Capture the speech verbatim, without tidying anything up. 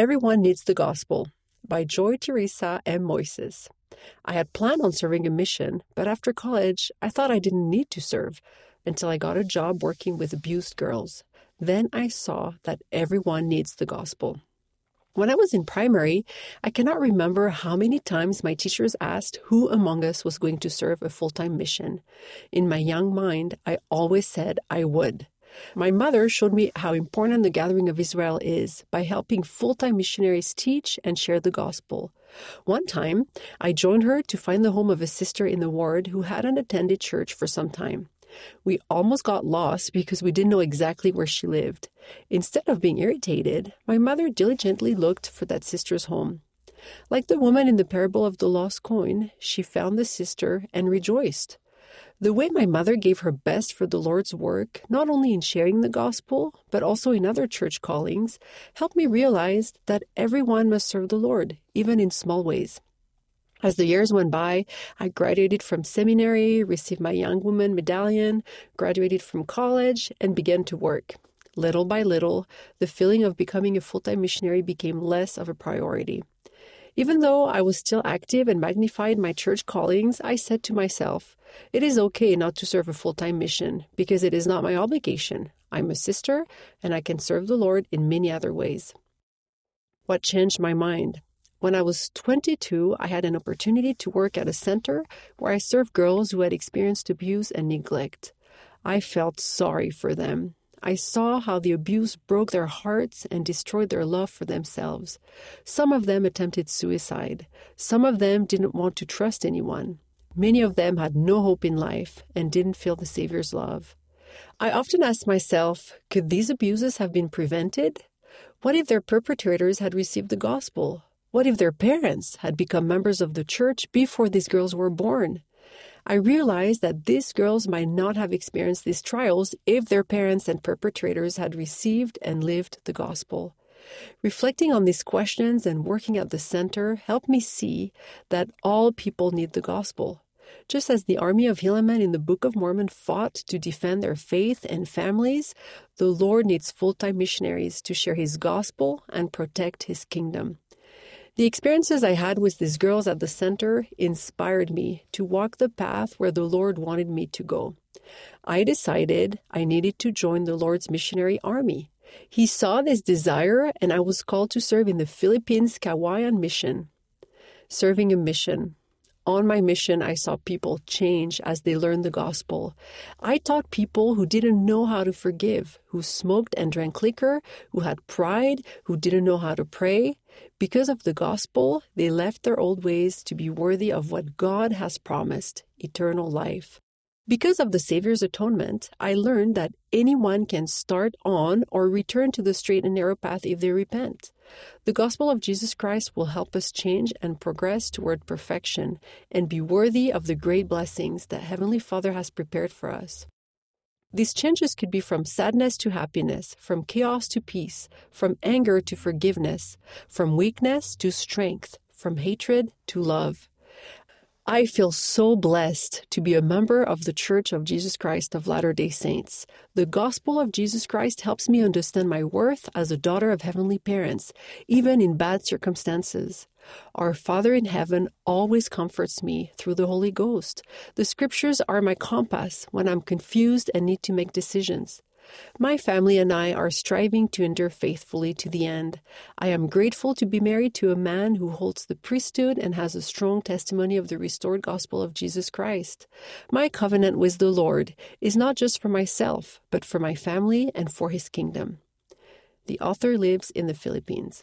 Everyone Needs the Gospel by Joy Teresa M. Moises. I had planned on serving a mission, but after college, I thought I didn't need to serve until I got a job working with abused girls. Then I saw that everyone needs the gospel. When I was in primary, I cannot remember how many times my teachers asked who among us was going to serve a full-time mission. In my young mind, I always said I would. My mother showed me how important the Gathering of Israel is by helping full-time missionaries teach and share the gospel. One time, I joined her to find the home of a sister in the ward who hadn't attended church for some time. We almost got lost because we didn't know exactly where she lived. Instead of being irritated, my mother diligently looked for that sister's home. Like the woman in the parable of the lost coin, she found the sister and rejoiced. The way my mother gave her best for the Lord's work, not only in sharing the gospel, but also in other church callings, helped me realize that everyone must serve the Lord, even in small ways. As the years went by, I graduated from seminary, received my Young Woman Medallion, graduated from college, and began to work. Little by little, the feeling of becoming a full-time missionary became less of a priority. Even though I was still active and magnified my church callings, I said to myself, it is okay not to serve a full-time mission because it is not my obligation. I'm a sister and I can serve the Lord in many other ways. What changed my mind? When I was twenty-two, I had an opportunity to work at a center where I served girls who had experienced abuse and neglect. I felt sorry for them. I saw how the abuse broke their hearts and destroyed their love for themselves. Some of them attempted suicide. Some of them didn't want to trust anyone. Many of them had no hope in life and didn't feel the Savior's love. I often asked myself, could these abuses have been prevented? What if their perpetrators had received the gospel? What if their parents had become members of the church before these girls were born? I realized that these girls might not have experienced these trials if their parents and perpetrators had received and lived the gospel. Reflecting on these questions and working at the center helped me see that all people need the gospel. Just as the army of Helaman in the Book of Mormon fought to defend their faith and families, the Lord needs full-time missionaries to share His gospel and protect His kingdom. The experiences I had with these girls at the center inspired me to walk the path where the Lord wanted me to go. I decided I needed to join the Lord's missionary army. He saw this desire, and I was called to serve in the Philippines Cagayan mission. Serving a mission. On my mission, I saw people change as they learned the gospel. I taught people who didn't know how to forgive, who smoked and drank liquor, who had pride, who didn't know how to pray. Because of the gospel, they left their old ways to be worthy of what God has promised, eternal life. Because of the Savior's atonement, I learned that anyone can start on or return to the straight and narrow path if they repent. The gospel of Jesus Christ will help us change and progress toward perfection and be worthy of the great blessings that Heavenly Father has prepared for us. These changes could be from sadness to happiness, from chaos to peace, from anger to forgiveness, from weakness to strength, from hatred to love. I feel so blessed to be a member of the Church of Jesus Christ of Latter-day Saints. The gospel of Jesus Christ helps me understand my worth as a daughter of heavenly parents, even in bad circumstances. Our Father in heaven always comforts me through the Holy Ghost. The scriptures are my compass when I'm confused and need to make decisions. My family and I are striving to endure faithfully to the end. I am grateful to be married to a man who holds the priesthood and has a strong testimony of the restored gospel of Jesus Christ. My covenant with the Lord is not just for myself, but for my family and for His kingdom. The author lives in the Philippines.